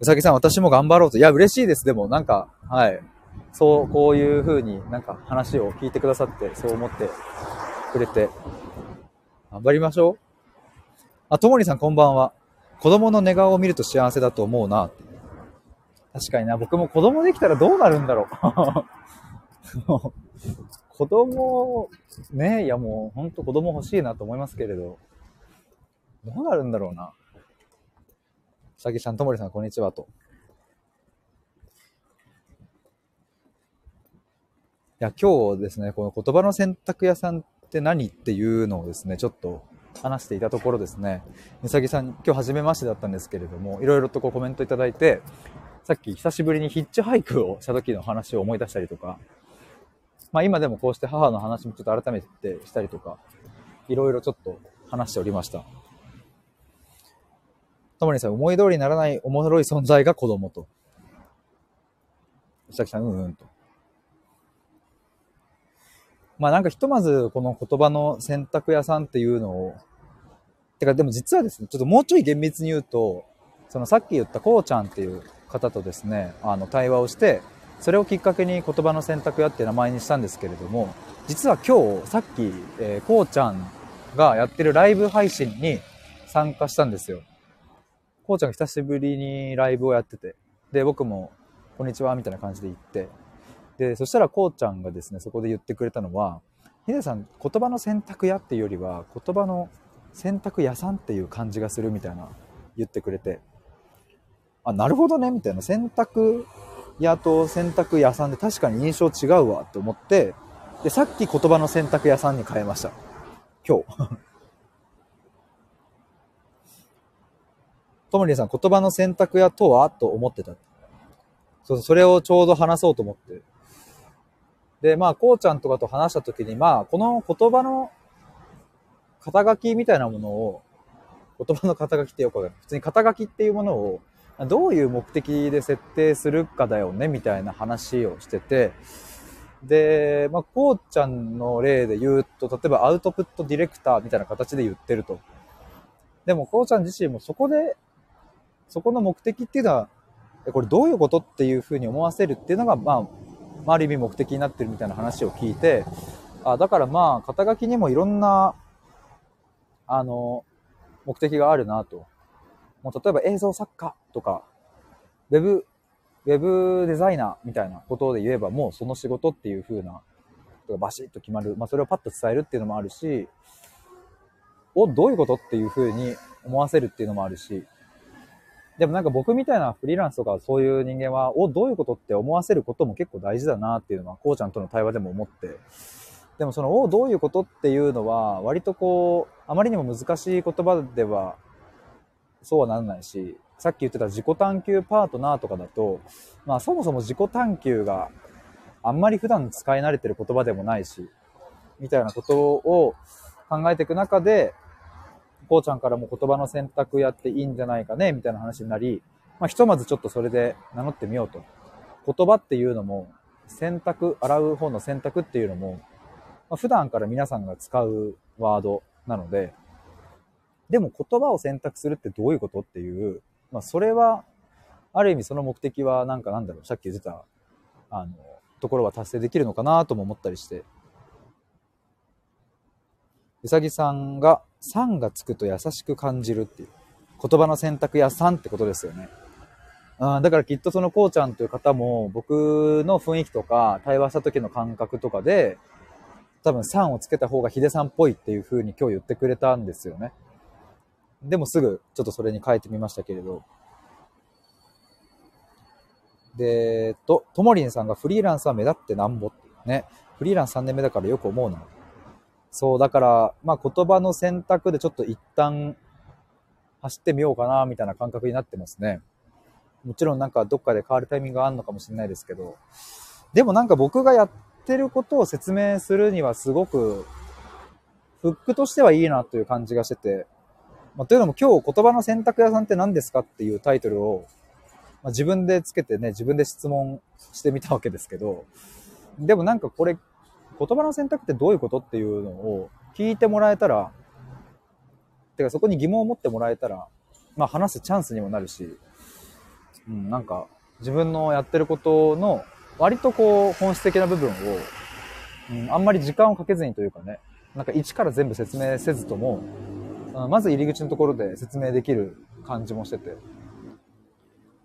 うさぎさん、私も頑張ろうと。いや、嬉しいです。でもなんか、はい。そう、こういう風になんか話を聞いてくださって、そう思ってくれて。頑張りましょう。あ、ともりさんこんばんは。子供の寝顔を見ると幸せだと思うな。確かにな、僕も子供できたらどうなるんだろう。子供、ね、いやもうほんと子供欲しいなと思いますけれど、どうなるんだろうな。うさぎさん、ともりさん、こんにちはと。いや、今日ですね、この言葉の選択屋さんって何っていうのをですね、ちょっと話していたところですね、うさぎさん、今日初めましてだったんですけれども、いろいろとこうコメントいただいて、さっき久しぶりにヒッチハイクをした時の話を思い出したりとか、まあ今でもこうして母の話もちょっと改めてしたりとか、いろいろちょっと話しておりました。ともりさん、思い通りにならない面白い存在が子供と。うさぎさん、うんうんと。まあなんかひとまずこの言葉の選択屋さんっていうのを、てかでも実はですね、ちょっともうちょい厳密に言うと、そのさっき言ったこうちゃんっていう方とですね、あの対話をして、それをきっかけに言葉の選択屋って名前にしたんですけれども、実は今日さっき、えー、こうちゃんがやってるライブ配信に参加したんですよ。こうちゃんが久しぶりにライブをやってて、で僕もこんにちはみたいな感じで行って、でそしたらこうちゃんがですね、そこで言ってくれたのは、ヒデさん言葉の選択屋っていうよりは言葉の選択屋さんっていう感じがするみたいな言ってくれて、あ、なるほどねみたいな、洗濯屋と洗濯屋さんで確かに印象違うわと思って、でさっき言葉の洗濯屋さんに変えました今日。ともりさん、言葉の洗濯屋とはと思ってた。 そ, それをちょうど話そうと思って、で、まあ、こうちゃんとかと話したときに、まあ、この言葉の肩書きみたいなものを、言葉の肩書きってよくわかる。普通に肩書きっていうものを、どういう目的で設定するかだよね、みたいな話をしてて、で、まあ、こうちゃんの例で言うと、例えばアウトプットディレクターみたいな形で言ってると。でも、こうちゃん自身もそこで、そこの目的っていうのは、これどういうことっていうふうに思わせるっていうのが、まあ、ある意味目的になってるみたいな話を聞いて、あ、だからまあ、肩書きにもいろんな、あの、目的があるなと。もう例えば映像作家とか、ウェブ、ウェブデザイナーみたいなことで言えば、もうその仕事っていう風な、バシッと決まる。まあ、それをパッと伝えるっていうのもあるし、お、どういうことっていう風に思わせるっていうのもあるし、でもなんか僕みたいなフリーランスとかそういう人間は、お、どういうことって思わせることも結構大事だなっていうのは、こうちゃんとの対話でも思って、でもその、お、どういうことっていうのは、割とこう、あまりにも難しい言葉では、そうはならないし、さっき言ってた自己探求パートナーとかだと、まあそもそも自己探求があんまり普段使い慣れてる言葉でもないし、みたいなことを考えていく中で、こうちゃんからも言葉の選択やっていいんじゃないかね、みたいな話になり、まあひとまずちょっとそれで名乗ってみようと。言葉っていうのも、選択、洗う方の選択っていうのも、まあ、普段から皆さんが使うワードなので、でも言葉を選択するってどういうことっていう、まあそれは、ある意味その目的はなんかなんだろう、さっき言ってた、あの、ところは達成できるのかなとも思ったりして。うさぎさんが、さんがつくと優しく感じるっていう、言葉の選択やさんってことですよね。うん、だからきっとそのこうちゃんという方も、僕の雰囲気とか、対話した時の感覚とかで、多分さんをつけた方がヒデさんっぽいっていう風に今日言ってくれたんですよね。でもすぐちょっとそれに変えてみましたけれど。で、えっと、ともりんさんがフリーランスは目立ってなんぼっていうね。フリーランスさんねんめだからよく思うな。そう、だから、まあ言葉の選択でちょっと一旦走ってみようかな、みたいな感覚になってますね。もちろんなんかどっかで変わるタイミングがあるのかもしれないですけど。でもなんか僕がやってることを説明するにはすごく、フックとしてはいいなという感じがしてて、まあ、というのも今日言葉の選択屋さんって何ですかっていうタイトルを、まあ、自分でつけてね、自分で質問してみたわけですけど、でもなんかこれ言葉の選択ってどういうことっていうのを聞いてもらえたら、てかそこに疑問を持ってもらえたら、まあ話すチャンスにもなるし、うん、なんか自分のやってることの割とこう本質的な部分を、うん、あんまり時間をかけずにというかね、なんか一から全部説明せずとも、まず入り口のところで説明できる感じもしてて、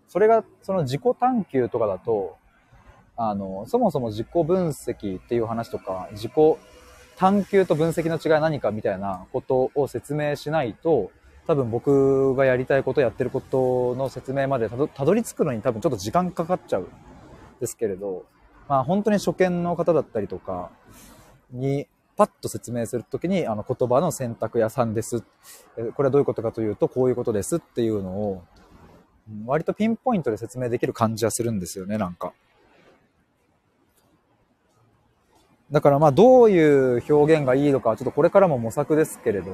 それがその自己探求とかだと、あのそもそも自己分析っていう話とか、自己探求と分析の違いは何かみたいなことを説明しないと、多分僕がやりたいことやってることの説明までたど、たどり着くのに多分ちょっと時間かかっちゃうんですけれど、まあ本当に初見の方だったりとかにパッと説明するときに、あの言葉の選択屋さんです。これはどういうことかというと、こういうことですっていうのを、割とピンポイントで説明できる感じはするんですよね、なんか。だからまあ、どういう表現がいいのか、ちょっとこれからも模索ですけれど、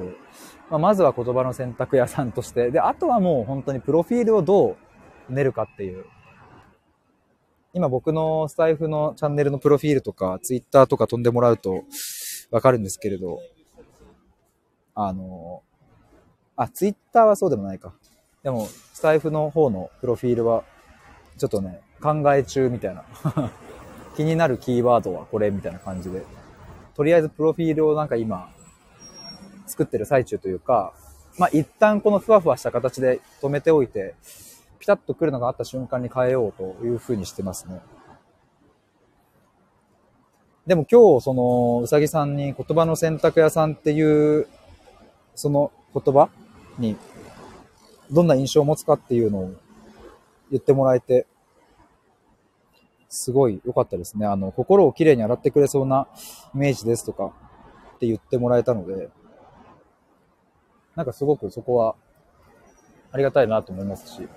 まあ、まずは言葉の選択屋さんとして、で、あとはもう本当にプロフィールをどう練るかっていう。今僕のスタイフのチャンネルのプロフィールとか、ツイッターとか飛んでもらうと、わかるんですけれど、あの、あ、ツイッターはそうでもないか。でも、スタイフの方のプロフィールは、ちょっとね、考え中みたいな。気になるキーワードはこれみたいな感じで。とりあえずプロフィールをなんか今、作ってる最中というか、まあ一旦このふわふわした形で止めておいて、ピタッと来るのがあった瞬間に変えようというふうにしてますね。でも今日そのうさぎさんに言葉の選択屋さんっていうその言葉にどんな印象を持つかっていうのを言ってもらえてすごい良かったですね。あの心をきれいに洗ってくれそうなイメージですとかって言ってもらえたので、なんかすごくそこはありがたいなと思いますし、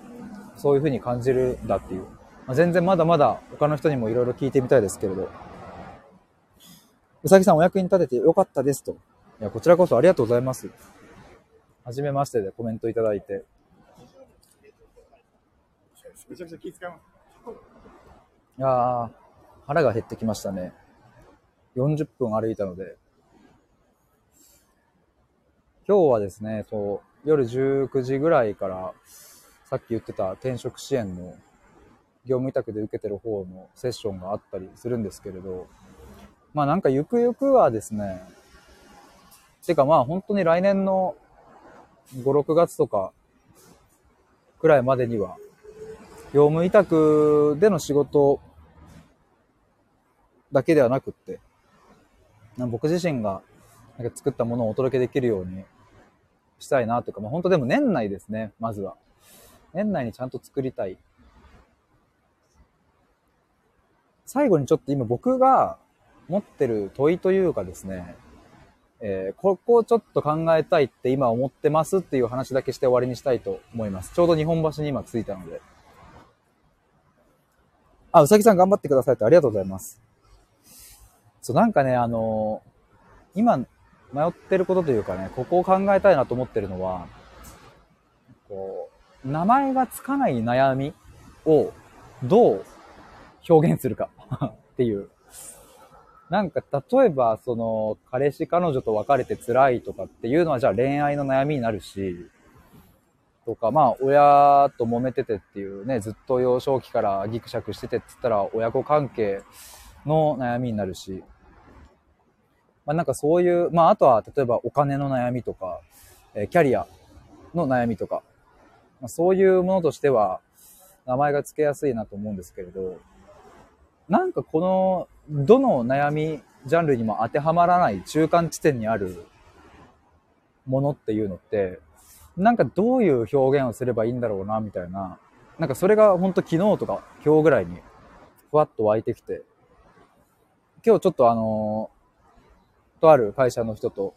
そういうふうに感じるんだっていう、まあ、全然まだまだ他の人にもいろいろ聞いてみたいですけれど、うさぎさんお役に立ててよかったですと。いや、こちらこそありがとうございます。はじめましてでコメントいただいて。めちゃくちゃ気使います。いやー、腹が減ってきましたね。よんじゅっぷん歩いたので。今日はですね、そう夜じゅうくじぐらいから、さっき言ってた転職支援の業務委託で受けてる方のセッションがあったりするんですけれど、まあなんかゆくゆくはですね、てかまあ本当に来年のご、ろくがつとかくらいまでには、業務委託での仕事だけではなくって、僕自身がなんか作ったものをお届けできるようにしたいなというか、まあ、本当でも年内ですね、まずは。年内にちゃんと作りたい。最後にちょっと今僕が持ってる問いというかですね、えー、ここをちょっと考えたいって今思ってますっていう話だけして終わりにしたいと思います。ちょうど日本橋に今着いたので。あ、うさぎさん頑張ってくださいってありがとうございます。そう、なんかね、あのー、今迷ってることというかね、ここを考えたいなと思ってるのは、こう、名前がつかない悩みをどう表現するかっていう。なんか、例えば、その、彼氏彼女と別れて辛いとかっていうのは、じゃあ恋愛の悩みになるし、とか、まあ、親と揉めててっていうね、ずっと幼少期からギクシャクしててって言ったら、親子関係の悩みになるし、まあなんかそういう、まああとは例えばお金の悩みとか、えキャリアの悩みとか、まあ、そういうものとしては名前が付けやすいなと思うんですけれど、なんかこのどの悩みジャンルにも当てはまらない中間地点にあるものっていうのって、なんかどういう表現をすればいいんだろうなみたいな、なんかそれが本当昨日とか今日ぐらいにふわっと湧いてきて、今日ちょっとあのー、とある会社の人と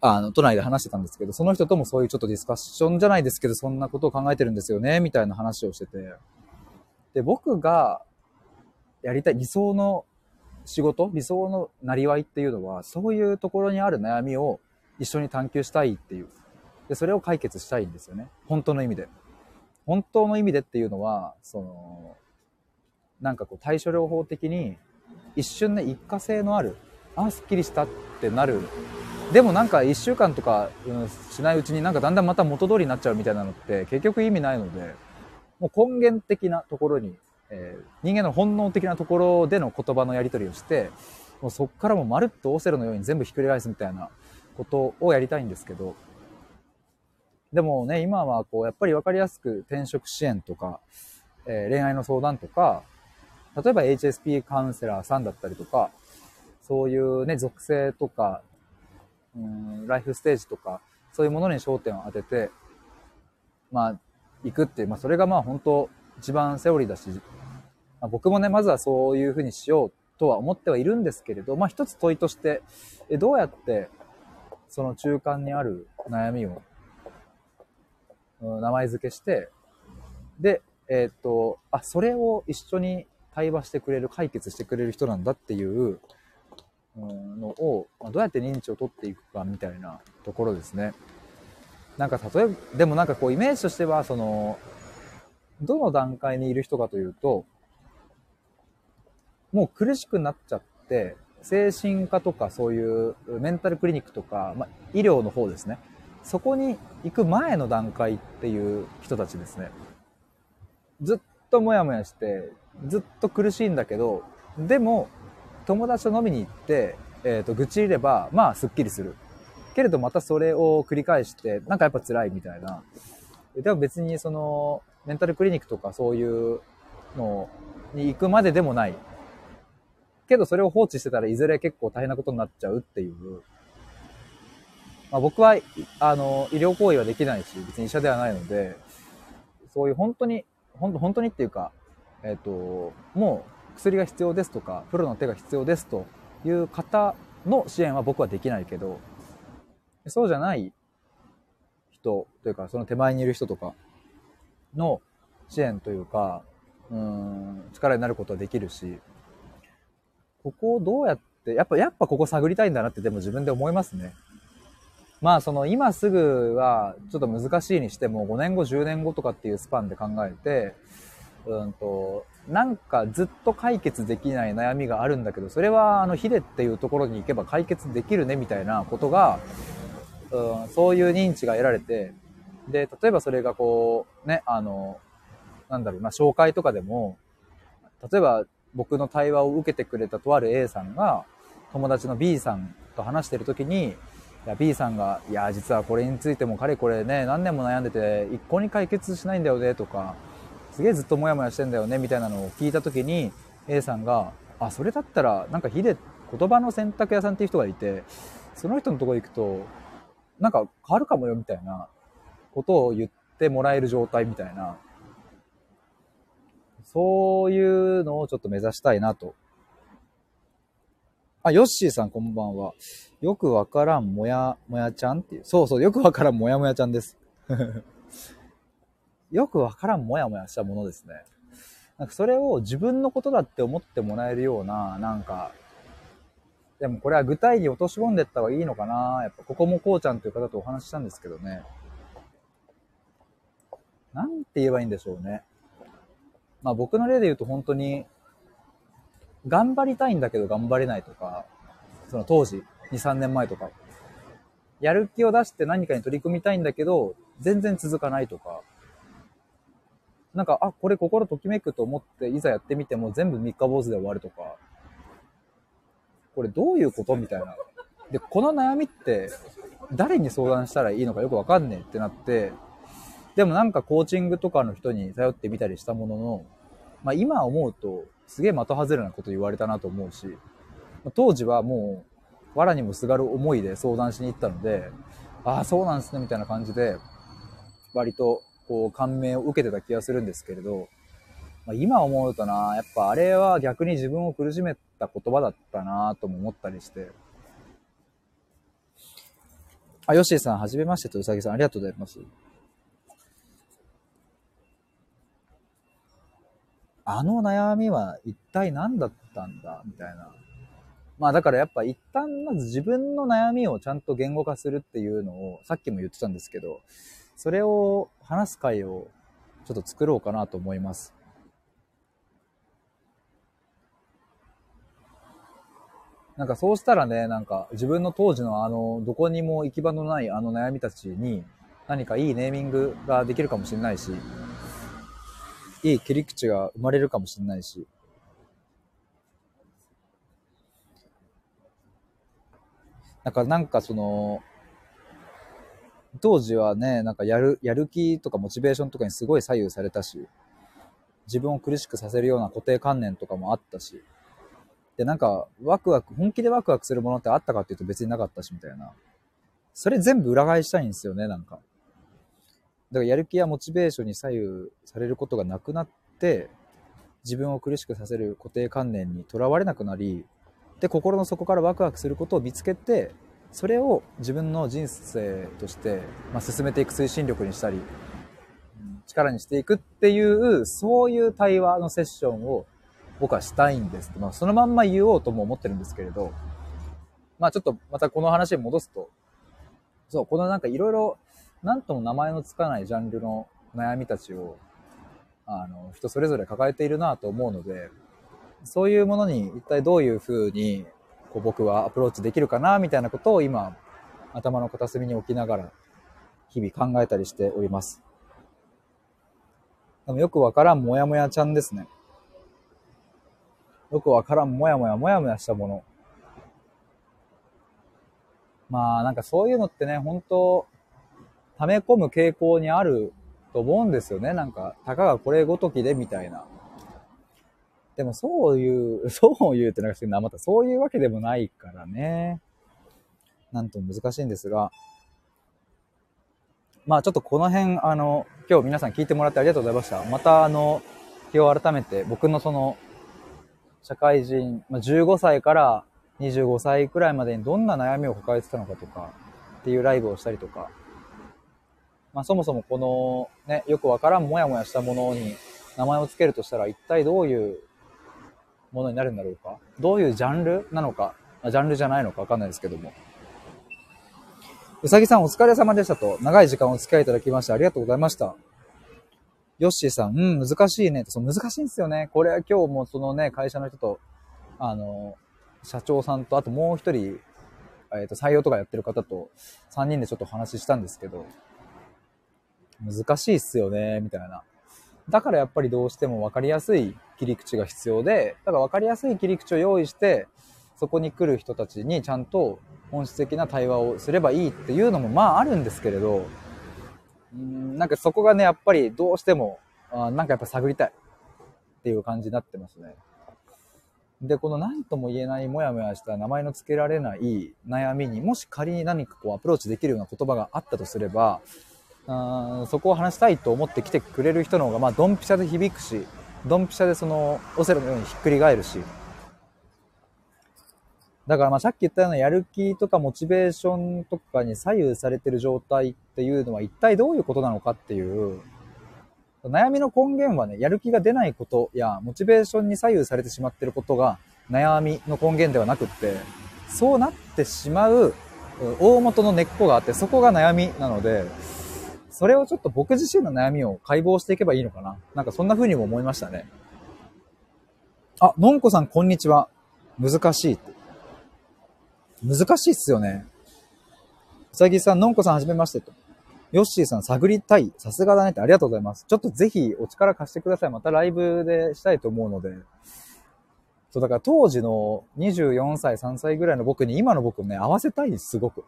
あの都内で話してたんですけど、その人ともそういうちょっとディスカッションじゃないですけど、そんなことを考えてるんですよねみたいな話をしてて、で僕がやりたい理想の仕事、理想のなりわいっていうのは、そういうところにある悩みを一緒に探求したいっていう、でそれを解決したいんですよね、本当の意味で。本当の意味でっていうのは、そのなんかこう対処療法的に一瞬ね、一過性のある、あ、すっきりしたってなる。でもなんかいっしゅうかんとか、うん、しないうちになんかだんだんまた元通りになっちゃうみたいなのって結局意味ないので、もう根源的なところに、えー、人間の本能的なところでの言葉のやり取りをして、もうそこからもまるっとオセロのように全部ひっくり返すみたいなことをやりたいんですけど、でもね、今はこうやっぱり分かりやすく転職支援とか、えー、恋愛の相談とか、例えば エイチエスピー カウンセラーさんだったりとか、そういうね、属性とか、うん、ライフステージとか、そういうものに焦点を当てて、まあ、行くっていう、まあ、それがまあ、本当一番セオリーだし、まあ、僕もね、まずはそういうふうにしようとは思ってはいるんですけれど、まあ、一つ問いとして、どうやって、その中間にある悩みを、うん、名前付けして、で、えっと、あ、それを一緒に対話してくれる、解決してくれる人なんだっていう、のをどうやって認知を取っていくかみたいなところですね。なんか例えばでもなんかこうイメージとしては、そのどの段階にいる人かというと、もう苦しくなっちゃって精神科とかそういうメンタルクリニックとか、まあ、医療の方ですね、そこに行く前の段階っていう人たちですね。ずっとモヤモヤしてずっと苦しいんだけど、でも友達と飲みに行って、えー、と愚痴ればまあすっきりするけれど、またそれを繰り返してなんかやっぱ辛いみたいな。でも別にそのメンタルクリニックとかそういうのに行くまででもないけど、それを放置してたらいずれ結構大変なことになっちゃうっていう、まあ、僕はあの医療行為はできないし別に医者ではないので、そういう本当に本当、本当にっていうか、えー、ともう薬が必要ですとかプロの手が必要ですという方の支援は僕はできないけど、そうじゃない人というか、その手前にいる人とかの支援というか、うーん、力になることはできるし、ここをどうやっって、やっぱ、やっぱここ探りたいんだなってでも自分で思いますね。まあその今すぐはちょっと難しいにしてもごねんごじゅうねんごとかっていうスパンで考えて、うんと、なんかずっと解決できない悩みがあるんだけど、それはあのヒデっていうところに行けば解決できるねみたいなことが、うん、そういう認知が得られて、で、例えばそれがこうね、あの、なんだろうな、紹介とかでも、例えば僕の対話を受けてくれたとある A さんが友達の B さんと話してる時に、いや B さんがいや実はこれについてもかれこれね何年も悩んでて一向に解決しないんだよねとかすげえずっとモヤモヤしてんだよねみたいなのを聞いた時に A さんがあそれだったらなんかヒデ言葉の洗濯屋さんっていう人がいてその人のところ行くとなんか変わるかもよみたいなことを言ってもらえる状態みたいなそういうのをちょっと目指したいなと。あ、ヨッシーさんこんばんは。よくわからんもやもやちゃんっていう。そうそう、よくわからんもやもやちゃんです。よくわからんもやもやしたものですね。なんかそれを自分のことだって思ってもらえるような、なんか、でもこれは具体に落とし込んでった方がいいのかな。やっぱここもこうちゃんという方とお話ししたんですけどね。なんて言えばいいんでしょうね。まあ僕の例で言うと本当に頑張りたいんだけど頑張れないとか、その当時、に、さんねんまえとか、やる気を出して何かに取り組みたいんだけど全然続かないとか、なんか、あ、これ心ときめくと思っていざやってみても全部三日坊主で終わるとか、これどういうことみたいな。で、この悩みって誰に相談したらいいのかよくわかんねえってなって、でもなんかコーチングとかの人に頼ってみたりしたものの、まあ、今思うとすげえ的外れなこと言われたなと思うし、当時はもう藁にもすがる思いで相談しに行ったので、ああそうなんですねみたいな感じで割とこう感銘を受けてた気がするんですけれど、まあ、今思うとなやっぱあれは逆に自分を苦しめた言葉だったなとも思ったりして。あ、ヨッシーさんはじめましてとうさぎさんありがとうございます。あの悩みは一体何だったんだみたいな。まあだからやっぱ一旦まず自分の悩みをちゃんと言語化するっていうのをさっきも言ってたんですけど、それを話す会をちょっと作ろうかなと思います。なんかそうしたらね、なんか自分の当時のあのどこにも行き場のないあの悩みたちに何かいいネーミングができるかもしれないし、いい切り口が生まれるかもしれないし。だからなんかその当時はね、なんかやるやる気とかモチベーションとかにすごい左右されたし、自分を苦しくさせるような固定観念とかもあったし、でなんかワクワク本気でワクワクするものってあったかっていうと別になかったしみたいな。それ全部裏返したいんですよね、なんか。だからやる気やモチベーションに左右されることがなくなって、自分を苦しくさせる固定観念にとらわれなくなり、で、心の底からワクワクすることを見つけて、それを自分の人生として、まあ、進めていく推進力にしたり、力にしていくっていう、そういう対話のセッションを僕はしたいんです。まあ、そのまんま言おうとも思ってるんですけれど、まあちょっとまたこの話に戻すと、そう、このなんかいろいろ、なんとも名前のつかないジャンルの悩みたちをあの人それぞれ抱えているなと思うので、そういうものに一体どういうふうにこう僕はアプローチできるかなみたいなことを今頭の片隅に置きながら日々考えたりしております。でもよくわからんもやもやちゃんですね。よくわからんもやもやもやもやしたもの、まあなんかそういうのってね、本当溜め込む傾向にあると思うんですよね。なんか、たかがこれごときでみたいな。でもそういう、そういうってなんかまたそういうわけでもないからね。なんとも難しいんですが。まあちょっとこの辺、あの、今日皆さん聞いてもらってありがとうございました。またあの、日を改めて僕のその、社会人、じゅうごさいからにじゅうごさいくらいまでにどんな悩みを抱えてたのかとか、っていうライブをしたりとか、まあ、そもそもこの、ね、よくわからんもやもやしたものに名前をつけるとしたら一体どういうものになるんだろうか、どういうジャンルなのかジャンルじゃないのかわかんないですけども。うさぎさんお疲れ様でしたと。長い時間お付き合いいただきましてありがとうございました。ヨッシーさん、うん、難しいねと。そう、難しいんですよね。これは今日もそのね、会社の人と、あの、社長さんと、あともう一人、えっと、採用とかやってる方と、三人でちょっとお話ししたんですけど、難しいっすよね、みたいな。だからやっぱりどうしても分かりやすい切り口が必要で、だから分かりやすい切り口を用意して、そこに来る人たちにちゃんと本質的な対話をすればいいっていうのもまああるんですけれど、なんかそこがね、やっぱりどうしても、あ、なんかやっぱ探りたいっていう感じになってますね。で、この何とも言えないモヤモヤした名前の付けられない悩みにもし仮に何かこうアプローチできるような言葉があったとすれば、あ、そこを話したいと思って来てくれる人の方がまあドンピシャで響くし、ドンピシャでそのオセロのようにひっくり返るし、だからまあさっき言ったようなやる気とかモチベーションとかに左右されてる状態っていうのは一体どういうことなのかっていう、悩みの根源はね、やる気が出ないことやモチベーションに左右されてしまってることが悩みの根源ではなくって、そうなってしまう大元の根っこがあって、そこが悩みなので、それをちょっと僕自身の悩みを解剖していけばいいのかな。なんかそんな風にも思いましたね。あ、のんこさんこんにちは。難しい。難しいっすよね。うさぎさん、のんこさんはじめましてと。ヨッシーさん、探りたい。さすがだねってありがとうございます。ちょっとぜひお力貸してください。またライブでしたいと思うので。そう、だから当時のにじゅうよんさい、さんさいぐらいの僕に今の僕をね、合わせたいです、すごく。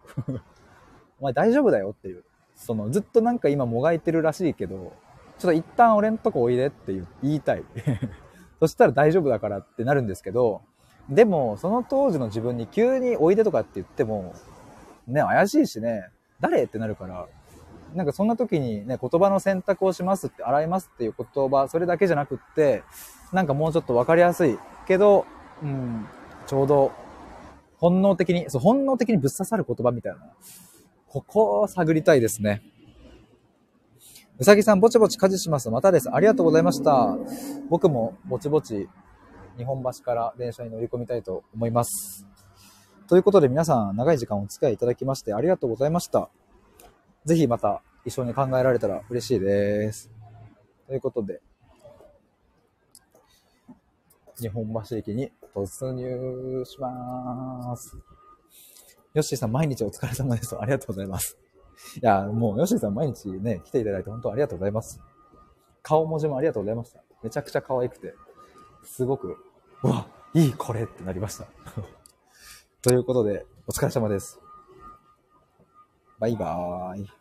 お前大丈夫だよっていう。その、ずっとなんか今もがいてるらしいけど、ちょっと一旦俺んとこおいでって言いたい。そしたら大丈夫だからってなるんですけど、でも、その当時の自分に急においでとかって言っても、ね、怪しいしね、誰ってなるから、なんかそんな時にね、言葉の選択をしますって、洗いますっていう言葉、それだけじゃなくって、なんかもうちょっとわかりやすいけど、うん、ちょうど、本能的に、そう、本能的にぶっ刺さる言葉みたいな。ここを探りたいですね。うさぎさん、ぼちぼち家事します。またです。ありがとうございました。僕もぼちぼち、日本橋から電車に乗り込みたいと思います。ということで皆さん長い時間お付き合いいただきましてありがとうございました。ぜひまた一緒に考えられたら嬉しいです。ということで、日本橋駅に突入します。ヨッシーさん毎日お疲れ様です。ありがとうございます。いや、もうヨッシーさん毎日ね、来ていただいて本当ありがとうございます。顔文字もありがとうございました。めちゃくちゃ可愛くて、すごく、うわ、いいこれってなりました。ということで、お疲れ様です。バイバーイ。